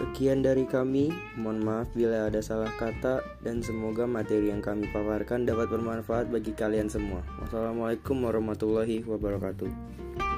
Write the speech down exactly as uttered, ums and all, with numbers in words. Sekian dari kami, mohon maaf bila ada salah kata, dan semoga materi yang kami paparkan dapat bermanfaat bagi kalian semua. Wassalamualaikum warahmatullahi wabarakatuh.